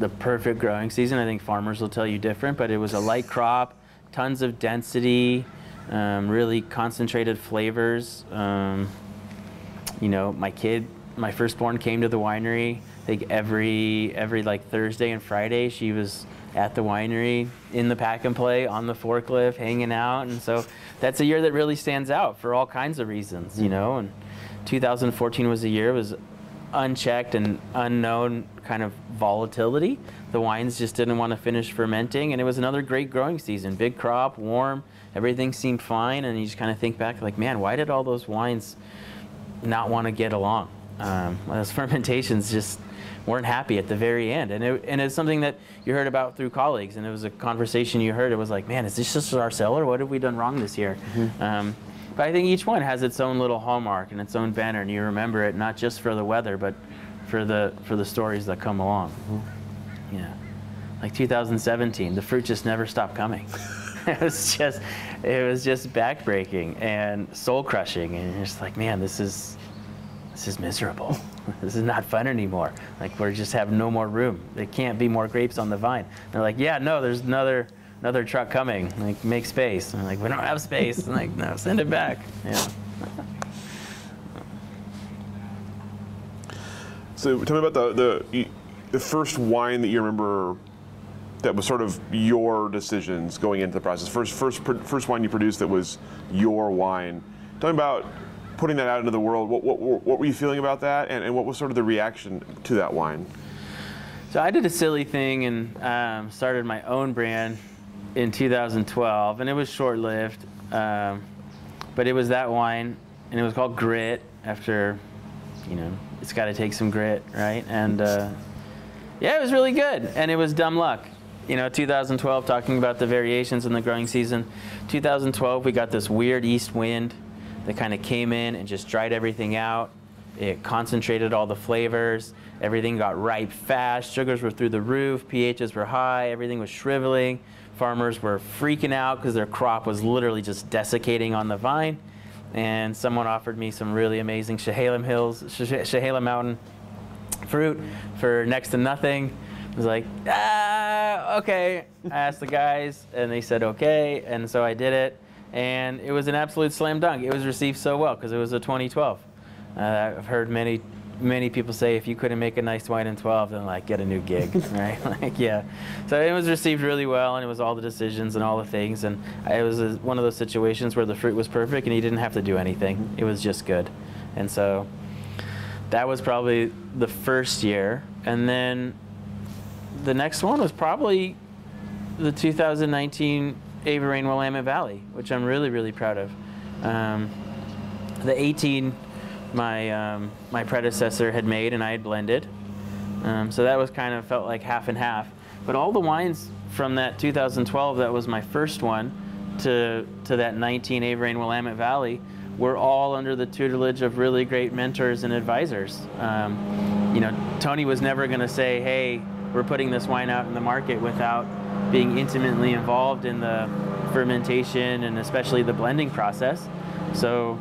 the perfect growing season. I think farmers will tell you different, but it was a light crop, tons of density, um, really concentrated flavors. Um, You know, my kid, my firstborn, came to the winery. I think every every like Thursday and Friday, she was at the winery in the pack and play on the forklift, hanging out. And so that's a year that really stands out for all kinds of reasons. You know, and two thousand fourteen was a year, it was unchecked and unknown kind of volatility. The wines just didn't want to finish fermenting, and it was another great growing season. Big crop, warm, everything seemed fine, and you just kind of think back like, man, why did all those wines not want to get along? Um, those fermentations just weren't happy at the very end, and it, and it's something that you heard about through colleagues, and it was a conversation you heard. It was like, man, is this just our cellar? What have we done wrong this year? Mm-hmm. um, but I think each one has its own little hallmark and its own banner, and you remember it not just for the weather, but for the for the stories that come along. Mm-hmm. Yeah, like two thousand seventeen, the fruit just never stopped coming. It was just, it was just backbreaking and soul crushing, and you're just like, man, this is, this is miserable. This is not fun anymore. Like, we just have no more room. There can't be more grapes on the vine. And they're like, yeah, no, there's another, another truck coming. Like, make space. And I'm like, we don't have space. And like, no, send it back. Yeah. So tell me about the, the the first wine that you remember that was sort of your decisions going into the process. First, first, first wine you produced that was your wine. Tell me about putting that out into the world. What, what, what were you feeling about that, and, and what was sort of the reaction to that wine? So I did a silly thing and um, started my own brand in two thousand twelve, and it was short-lived, um, but it was that wine, and it was called Grit after, you know, it's got to take some grit, right? And uh, yeah, it was really good, and it was dumb luck. You know, two thousand twelve, talking about the variations in the growing season, two thousand twelve, we got this weird east wind that kind of came in and just dried everything out. It concentrated all the flavors. Everything got ripe fast. Sugars were through the roof. pHs were high. Everything was shriveling. Farmers were freaking out because their crop was literally just desiccating on the vine. And someone offered me some really amazing Chehalem Hills, Chehalem Mountain fruit for next to nothing. I was like, ah, okay. I asked the guys, and they said okay, and so I did it. And it was an absolute slam dunk. It was received so well because it was a twenty twelve. Uh, I've heard many, many people say if you couldn't make a nice wine in twelve, then like get a new gig, right? Like, yeah. So it was received really well, and it was all the decisions and all the things, and it was a, one of those situations where the fruit was perfect, and you didn't have to do anything. It was just good, and so that was probably the first year, and then the next one was probably the two thousand nineteen. Averæn Willamette Valley, which I'm really, really proud of. Um, the eighteen my um, my predecessor had made and I had blended. Um, so that was kind of felt like half and half. But all the wines from that two thousand twelve, that was my first one, to, to that nineteen Averæn Willamette Valley, were all under the tutelage of really great mentors and advisors. Um, you know, Tony was never gonna say, hey, we're putting this wine out in the market without being intimately involved in the fermentation and especially the blending process. So,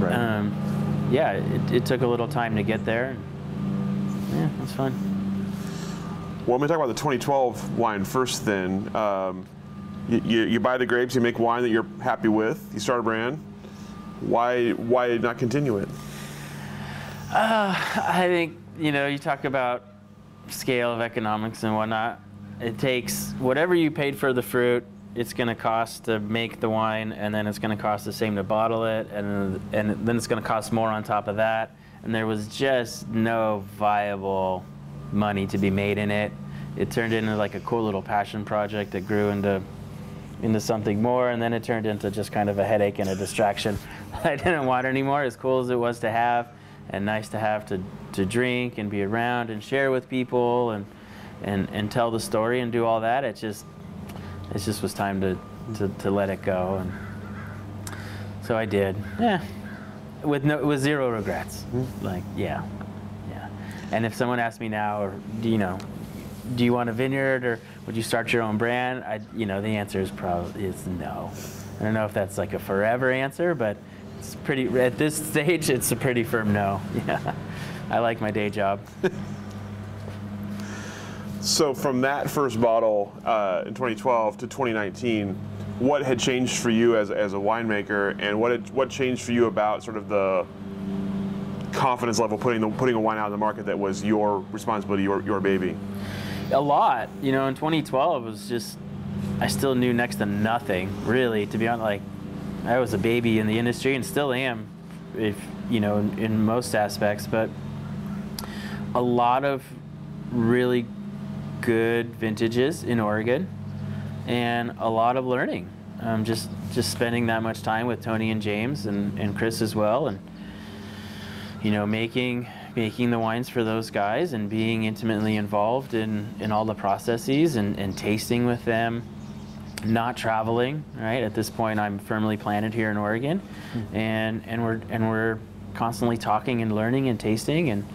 right. um, yeah, it, it took a little time to get there. Yeah, that's fun. Well, let me talk about the twenty twelve wine first then. Um, you, you, you buy the grapes, you make wine that you're happy with, you start a brand. Why, why not continue it? Uh, I think, you know, you talk about scale of economics and whatnot. It takes whatever you paid for the fruit, it's going to cost to make the wine, and then it's going to cost the same to bottle it, and, and then it's going to cost more on top of that. And there was just no viable money to be made in it. It turned into like a cool little passion project that grew into, into something more, and then it turned into just kind of a headache and a distraction that I didn't want anymore, as cool as it was to have and nice to have to, to drink and be around and share with people. and. And, and tell the story and do all that. It just, it just was time to, to, to let it go, and so I did. Yeah, with no, with zero regrets. Like, yeah, yeah. And if someone asked me now, or do you know, do you want a vineyard, or would you start your own brand? I, you know, the answer is probably is no. I don't know if that's like a forever answer, but it's pretty. At this stage, it's a pretty firm no. Yeah, I like my day job. So from that first bottle uh, in twenty twelve to twenty nineteen, what had changed for you as, as a winemaker, and what had, what changed for you about sort of the confidence level putting the, putting a wine out in the market that was your responsibility, your your baby? A lot, you know. In twenty twelve, it was just I still knew next to nothing, really. To be honest, like I was a baby in the industry and still am, if you know, in, in most aspects. But a lot of really good vintages in Oregon, and a lot of learning. Um, just just spending that much time with Tony and James and, and Chris as well, and you know, making making the wines for those guys and being intimately involved in, in all the processes and, and tasting with them. Not traveling, right? At this point, I'm firmly planted here in Oregon, mm-hmm. and and we're and we're constantly talking and learning and tasting and.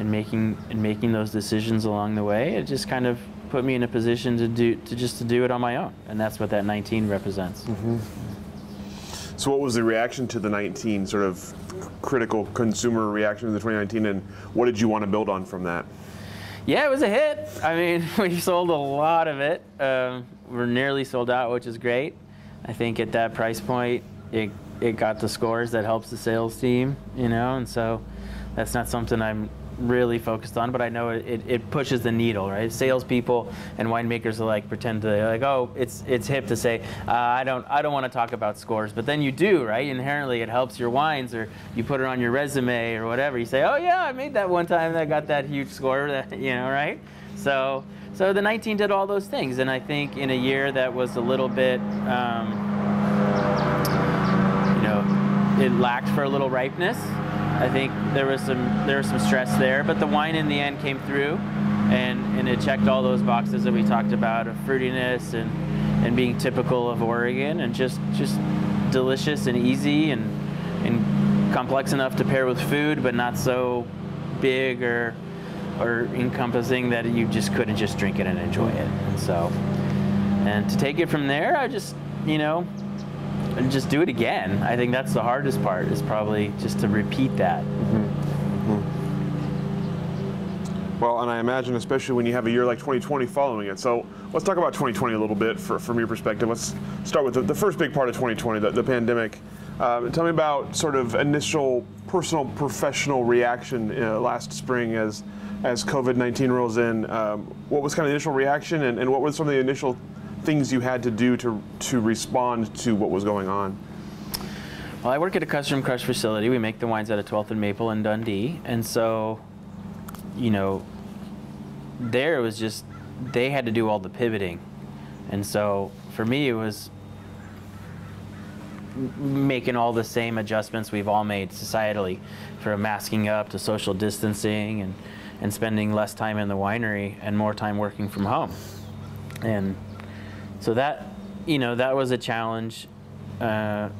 And making and making those decisions along the way. It just kind of put me in a position to do to just to do it on my own, and that's what that nineteen represents. Mm-hmm. So what was the reaction to the nineteen, sort of critical consumer reaction to the twenty nineteen, and what did you want to build on from that? Yeah, it was a hit. I mean, we sold a lot of it. Um, we're nearly sold out, which is great. I think at that price point, it it got the scores that helps the sales team, you know, and so that's not something I'm really focused on, but I know it, it pushes the needle, right? Salespeople and winemakers are like pretend to like, oh, it's it's hip to say uh, I don't I don't want to talk about scores, but then you do, right? Inherently, it helps your wines, or you put it on your resume or whatever. You say, oh yeah, I made that one time that I got that huge score, that, you know, right? So so the nineteen did all those things, and I think in a year that was a little bit, um, you know, it lacked for a little ripeness. I think there was some there was some stress there, but the wine in the end came through, and, and it checked all those boxes that we talked about of fruitiness and, and being typical of Oregon, and just just delicious and easy and and complex enough to pair with food, but not so big or or encompassing that you just couldn't just drink it and enjoy it. And so, and to take it from there, I just you know. And just do it again. I think that's the hardest part, is probably just to repeat that. Mm-hmm. Mm-hmm. Well, and I imagine, especially when you have a year like twenty twenty following it. So let's talk about twenty twenty a little bit for, from your perspective. Let's start with the, the first big part of twenty twenty, the, the pandemic. Um, tell me about sort of initial personal, professional reaction uh, last spring as as COVID nineteen rolls in. Um, what was kind of the initial reaction, and, and what were some of the initial things you had to do to to respond to what was going on? Well, I work at a custom crush facility. We make the wines out of twelfth and Maple in Dundee, and so, you know, there it was just they had to do all the pivoting, and so for me it was making all the same adjustments we've all made societally, from masking up to social distancing, and and spending less time in the winery and more time working from home, and. So that, you know, that was a challenge, uh,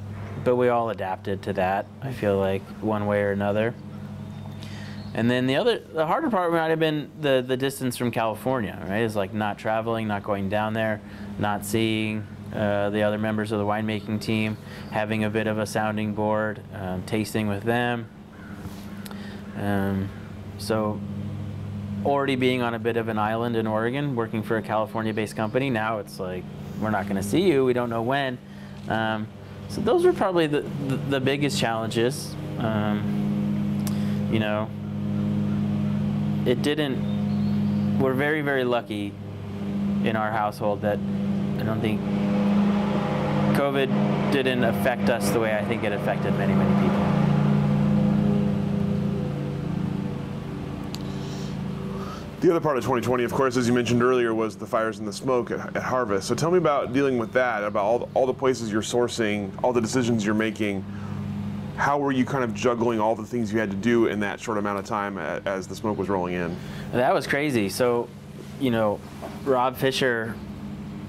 but we all adapted to that, I feel like, one way or another. And then the other, the harder part might have been the, the distance from California, right? It's like not traveling, not going down there, not seeing uh, the other members of the winemaking team, having a bit of a sounding board, um, tasting with them. Um, so. Already being on a bit of an island in Oregon, working for a California-based company, now it's like, we're not gonna see you, we don't know when. Um, so those were probably the, the, the biggest challenges. Um, you know, it didn't, we're very, very lucky in our household that I don't think COVID didn't affect us the way I think it affected many, many people. The other part of twenty twenty, of course, as you mentioned earlier, was the fires and the smoke at, at harvest. So tell me about dealing with that, about all the, all the places you're sourcing, all the decisions you're making. How were you kind of juggling all the things you had to do in that short amount of time as, as the smoke was rolling in? That was crazy. So, you know, Rob Fisher,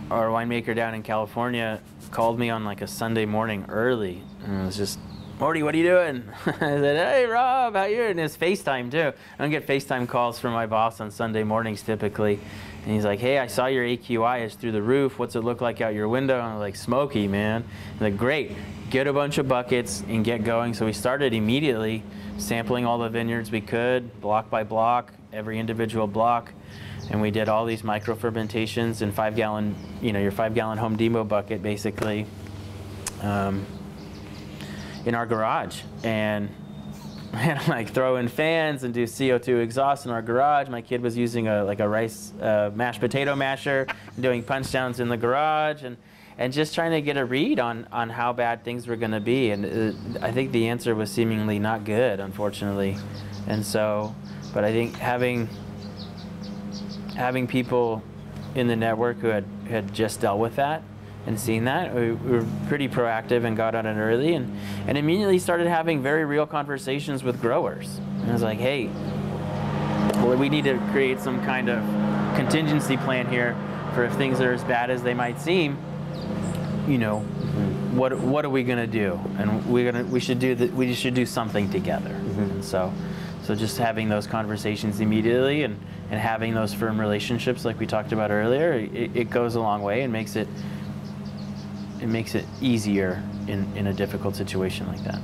our winemaker down in California, called me on like a Sunday morning early, and it was just, Morty, what are you doing? I said, hey, Rob, how you? And it's FaceTime, too. I don't get FaceTime calls from my boss on Sunday mornings, typically. And he's like, hey, I saw your A Q I is through the roof. What's it look like out your window? And I'm like, smoky, man. He's like, great. Get a bunch of buckets and get going. So we started immediately sampling all the vineyards we could, block by block, every individual block. And we did all these micro-fermentations in five-gallon, you know, your five-gallon Home Depot bucket, basically. Um, in our garage, and, and like throw in fans and do C O two exhaust in our garage. My kid was using a like a rice uh, mashed potato masher, and doing punch downs in the garage, and and just trying to get a read on on how bad things were going to be. And uh, I think the answer was seemingly not good, unfortunately. And so, but I think having having people in the network who had had just dealt with that and seen that, we, we were pretty proactive and got on it early, and, and immediately started having very real conversations with growers. And I was like, hey, well, we need to create some kind of contingency plan here for if things are as bad as they might seem, you know, what what are we gonna do? And we're gonna we should do the, we should do something together. Mm-hmm. And so, so So just having those conversations immediately and, and having those firm relationships like we talked about earlier, it, it goes a long way and makes it it makes it easier in, in a difficult situation like that.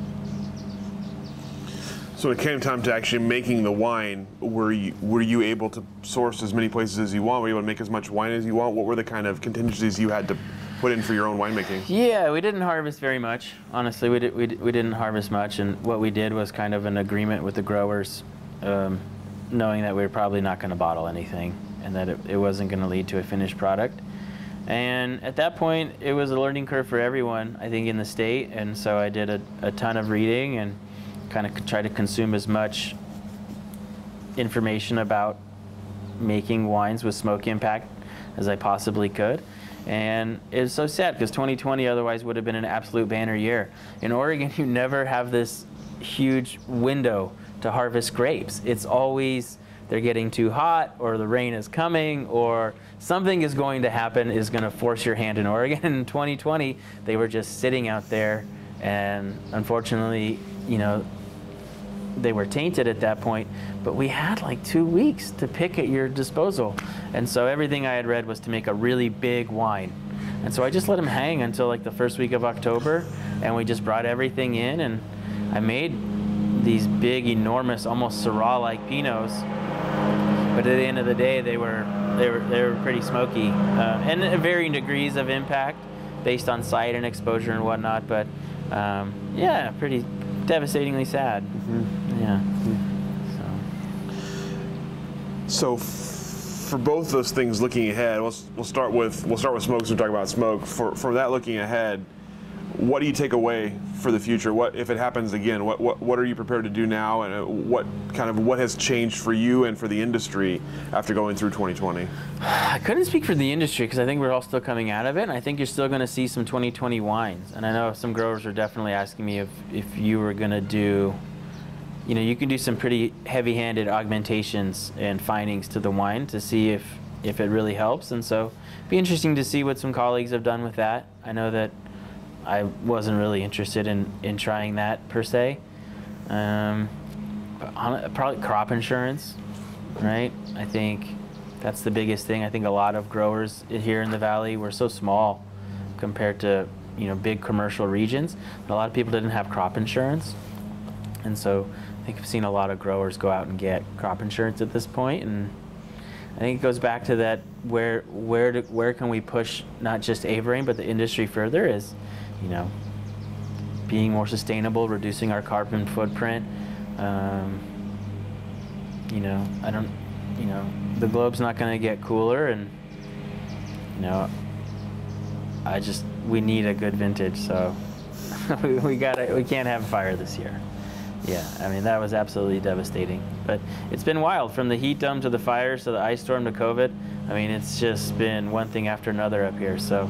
So when it came time to actually making the wine, were you, were you able to source as many places as you want? Were you able to make as much wine as you want? What were the kind of contingencies you had to put in for your own winemaking? Yeah, we didn't harvest very much. Honestly, we, did, we, we didn't harvest much. And what we did was kind of an agreement with the growers, um, knowing that we were probably not going to bottle anything and that it, it wasn't going to lead to a finished product. And at that point, it was a learning curve for everyone, I think, in the state. And so I did a, a ton of reading and kind of try to consume as much information about making wines with smoke impact as I possibly could. And it's so sad because twenty twenty otherwise would have been an absolute banner year. In Oregon, you never have this huge window to harvest grapes. It's always they're getting too hot, or the rain is coming, or something is going to happen is going to force your hand in Oregon. In twenty twenty, they were just sitting out there, and unfortunately, you know, they were tainted at that point, but we had like two weeks to pick at your disposal. And so everything I had read was to make a really big wine. And so I just let them hang until like the first week of October, and we just brought everything in, and I made these big, enormous, almost Syrah-like Pinots. But at the end of the day, they were, they were, they were pretty smoky, uh, and at varying degrees of impact based on site and exposure and whatnot, but um, yeah, pretty, devastatingly sad. Mm-hmm. Yeah. Mm-hmm. So, so f for both those things, looking ahead, we'll, we'll start with we'll start with smoke. So we talk about smoke. For for that, looking ahead, what do you take away for the future? What if it happens again? What what what are you prepared to do now? And what kind of what has changed for you and for the industry after going through twenty twenty? I couldn't speak for the industry because I think we're all still coming out of it. And I think you're still going to see some twenty twenty wines. And I know some growers are definitely asking me if if you were going to do, you know, you can do some pretty heavy-handed augmentations and findings to the wine to see if if it really helps. And so, it'd be interesting to see what some colleagues have done with that. I know that I wasn't really interested in, in trying that per se. Um, but on, probably crop insurance, right? I think that's the biggest thing. I think a lot of growers here in the valley were so small compared to, you know, big commercial regions. A lot of people didn't have crop insurance. And so I think I've seen a lot of growers go out and get crop insurance at this point. And I think it goes back to that where where do, where can we push not just Averæn but the industry further is, you know, being more sustainable, reducing our carbon footprint. Um, you know, I don't, you know, the globe's not going to get cooler, and you know, I just we need a good vintage, so we, we gotta we can't have a fire this year. Yeah, I mean that was absolutely devastating. But it's been wild, from the heat dome to the fires to the ice storm to COVID. I mean, it's just been one thing after another up here. So.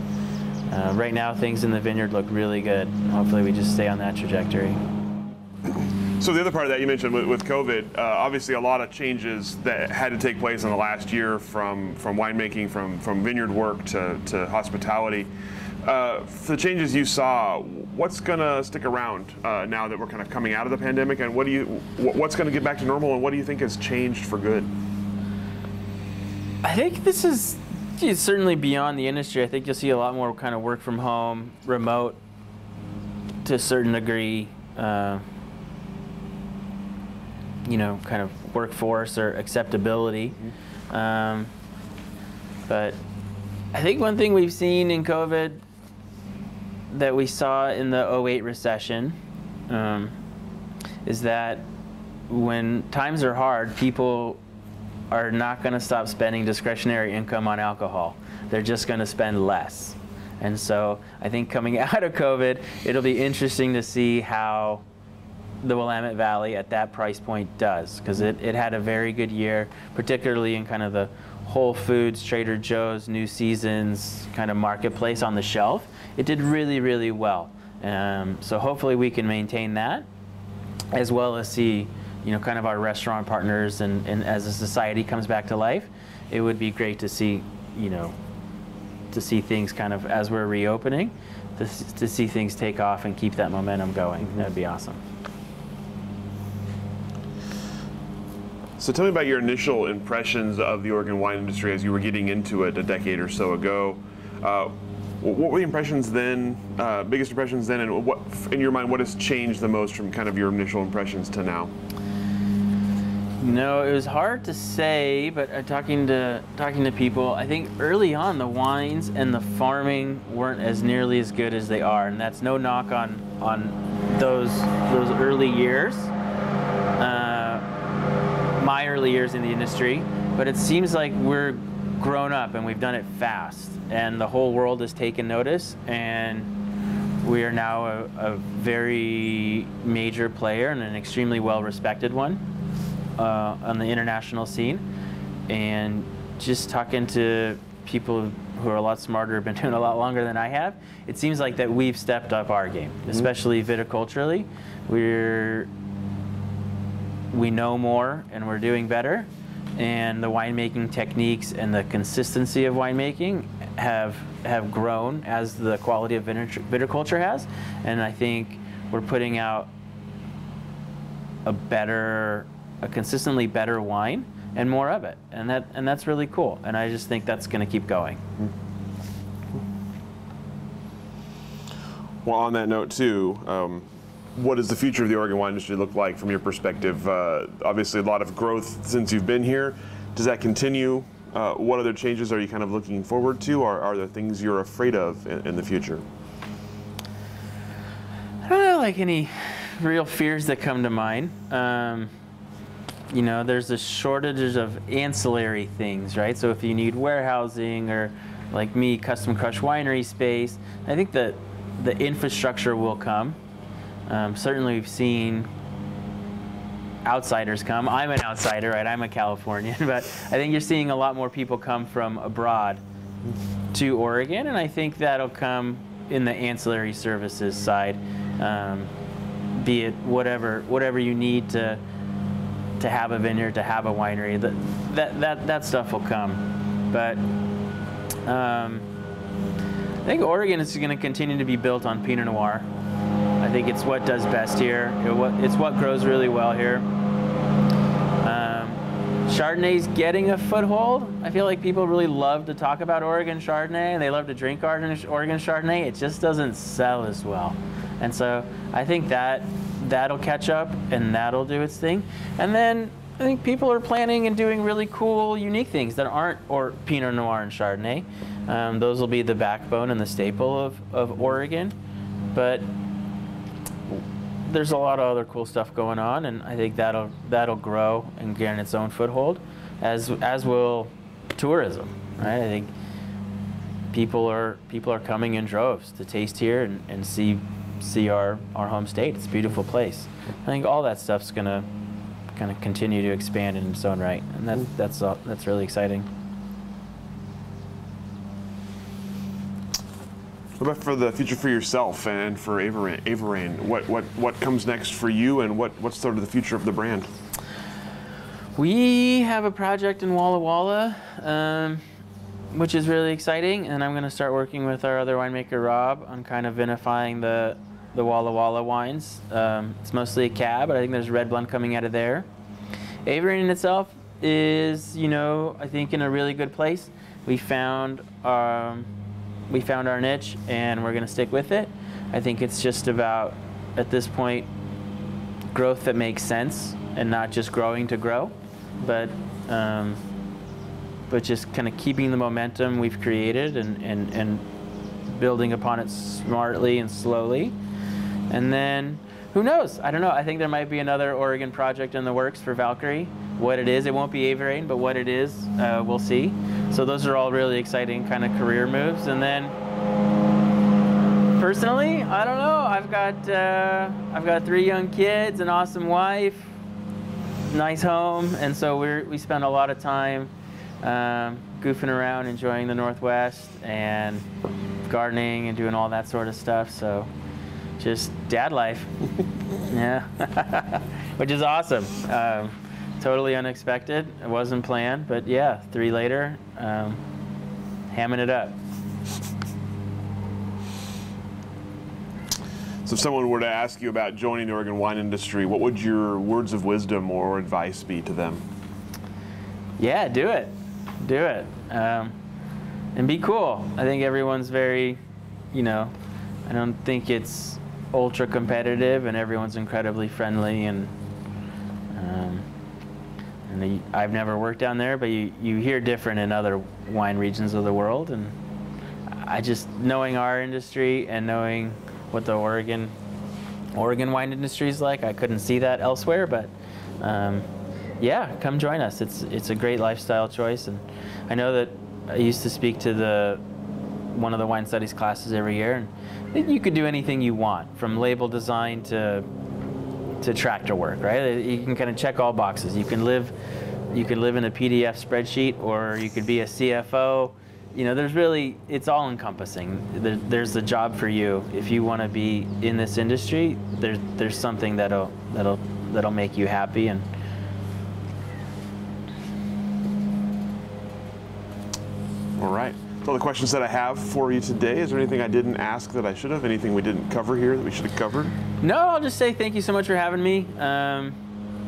Uh, right now, things in the vineyard look really good. Hopefully, we just stay on that trajectory. So the other part of that you mentioned with, with COVID, uh, obviously a lot of changes that had to take place in the last year from, from winemaking, from, from vineyard work to, to hospitality. Uh, the changes you saw, what's going to stick around uh, now that we're kind of coming out of the pandemic, and what do you, what's going to get back to normal, and what do you think has changed for good? I think this is It's certainly beyond the industry. I think you'll see a lot more kind of work from home, remote to a certain degree, uh, you know, kind of workforce or acceptability. Mm-hmm. um, but I think one thing we've seen in COVID that we saw in the oh eight recession um, is that when times are hard, people are not going to stop spending discretionary income on alcohol. They're just going to spend less. And so I think coming out of COVID, it'll be interesting to see how the Willamette Valley at that price point does, because it, it had a very good year, particularly in kind of the Whole Foods, Trader Joe's, New Seasons kind of marketplace on the shelf. It did really, really well. Um, so hopefully we can maintain that, as well as see, you know, kind of our restaurant partners, and, and as a society comes back to life, it would be great to see, you know, to see things kind of as we're reopening, to, to see things take off and keep that momentum going. That'd be awesome. So tell me about your initial impressions of the Oregon wine industry as you were getting into it a decade or so ago. Uh, what were the impressions then, uh, biggest impressions then, and what, in your mind, what has changed the most from kind of your initial impressions to now? No, it was hard to say, but uh, talking to talking to people, I think early on the wines and the farming weren't as nearly as good as they are, and that's no knock on on those those early years, uh, my early years in the industry. But it seems like we're grown up and we've done it fast, and the whole world has taken notice, and we are now a, a very major player and an extremely well-respected one. Uh, on the international scene, and just talking to people who are a lot smarter, have been doing a lot longer than I have, it seems like that we've stepped up our game, especially viticulturally. We're, we know more and we're doing better, and the winemaking techniques and the consistency of winemaking have, have grown as the quality of viticulture has, and I think we're putting out a better a consistently better wine and more of it, and that and that's really cool, and I just think that's going to keep going. Well, on that note too, um, what does the future of the Oregon wine industry look like from your perspective? Uh, obviously a lot of growth since you've been here. Does that continue? Uh, what other changes are you kind of looking forward to, or are there things you're afraid of in, in the future? I don't know, like any real fears that come to mind. Um, You know, there's a shortage of ancillary things, right? So if you need warehousing or, like me, custom crush winery space, I think that the infrastructure will come. Um, certainly we've seen outsiders come. I'm an outsider, right? I'm a Californian, but I think you're seeing a lot more people come from abroad to Oregon, and I think that'll come in the ancillary services side, um, be it whatever, whatever you need to to have a vineyard, to have a winery, that that that, that stuff will come. But um, I think Oregon is going to continue to be built on Pinot Noir. I think it's what does best here. It, it's what grows really well here. Um, Chardonnay's getting a foothold. I feel like people really love to talk about Oregon Chardonnay. They love to drink Oregon Chardonnay. It just doesn't sell as well. And so I think that that'll catch up and that'll do its thing. And then I think people are planning and doing really cool, unique things that aren't or Pinot Noir and Chardonnay. Um, those will be the backbone and the staple of, of Oregon. But there's a lot of other cool stuff going on, and I think that'll that'll grow and gain its own foothold, as as will tourism, right? I think people are people are coming in droves to taste here and, and see see our, our home state. It's a beautiful place. I think all that stuff's gonna kind of continue to expand in its own right, and that, that's all, that's really exciting. What about for the future for yourself and for Averæn? Averæn, what what what comes next for you, and what what's sort of the future of the brand? We have a project in Walla Walla, Um, which is really exciting, and I'm going to start working with our other winemaker, Rob, on kind of vinifying the, the Walla Walla wines. Um, it's mostly a cab, but I think there's red blend coming out of there. Averæn in itself is, you know, I think in a really good place. We found, um, we found our niche, and we're going to stick with it. I think it's just about, at this point, growth that makes sense, and not just growing to grow, but um, but just kind of keeping the momentum we've created and, and, and building upon it smartly and slowly. And then, who knows? I don't know. I think there might be another Oregon project in the works for Valkyrie. What it is, it won't be Averæn, but what it is, uh, we'll see. So those are all really exciting kind of career moves. And then, personally, I don't know. I've got, uh, I've got three young kids, an awesome wife, nice home, and so we're, we spend a lot of time Um, goofing around, enjoying the Northwest, and gardening and doing all that sort of stuff. So, just dad life, yeah, which is awesome. Um, totally unexpected. It wasn't planned, but yeah, three later, um, hamming it up. So, if someone were to ask you about joining the Oregon wine industry, what would your words of wisdom or advice be to them? Yeah, do it. Do it. Um, and be cool. I think everyone's very, you know, I don't think it's ultra competitive, and everyone's incredibly friendly. And um, and the, I've never worked down there, but you, you hear different in other wine regions of the world. And I just, knowing our industry and knowing what the Oregon Oregon wine industry is like, I couldn't see that elsewhere. But um, yeah, come join us. It's it's a great lifestyle choice. And I know that I used to speak to the one of the wine studies classes every year, and you could do anything you want, from label design to to tractor work, right? You can kind of check all boxes. You can live, you can live in a P D F spreadsheet, or you could be a C F O. You know, there's really, it's all encompassing. There, there's a job for you if you want to be in this industry. There's there's something that'll that'll that'll make you happy. And all right, all the questions that I have for you today. Is there anything I didn't ask that I should have? Anything we didn't cover here that we should have covered? No, I'll just say thank you so much for having me. Um,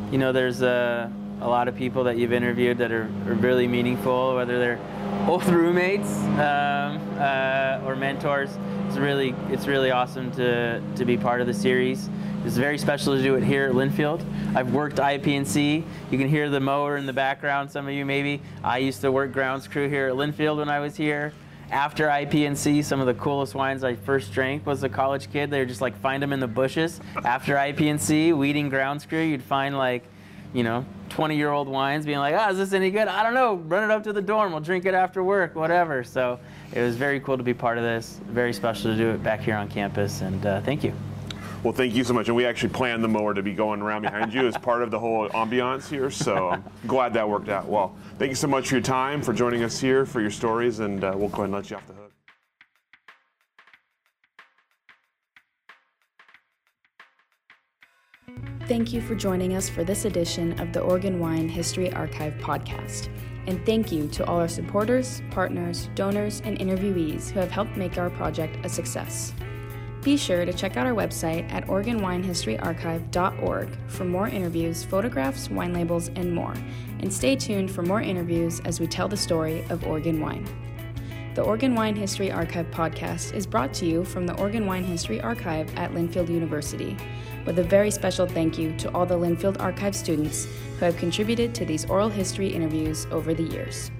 you know, there's a, a lot of people that you've interviewed that are, are really meaningful, whether they're old roommates um, uh, or mentors. It's really, it's really awesome to, to be part of the series. It's very special to do it here at Linfield. I've worked I P N C. You can hear the mower in the background, some of you maybe. I used to work grounds crew here at Linfield when I was here. After I P N C, some of the coolest wines I first drank was a college kid. They were just like, find them in the bushes. After I P N C, weeding grounds crew, you'd find like, you know, twenty year old wines being like, ah, oh, is this any good? I don't know, run it up to the dorm. We'll drink it after work, whatever. So it was very cool to be part of this. Very special to do it back here on campus, and uh, thank you. Well, thank you so much. And we actually planned the mower to be going around behind you as part of the whole ambiance here. So I'm glad that worked out well. Thank you so much for your time, for joining us here, for your stories, and uh, we'll go ahead and let you off the hook. Thank you for joining us for this edition of the Oregon Wine History Archive podcast. And thank you to all our supporters, partners, donors, and interviewees who have helped make our project a success. Be sure to check out our website at Oregon Wine History Archive dot org for more interviews, photographs, wine labels, and more. And stay tuned for more interviews as we tell the story of Oregon wine. The Oregon Wine History Archive podcast is brought to you from the Oregon Wine History Archive at Linfield University, with a very special thank you to all the Linfield Archive students who have contributed to these oral history interviews over the years.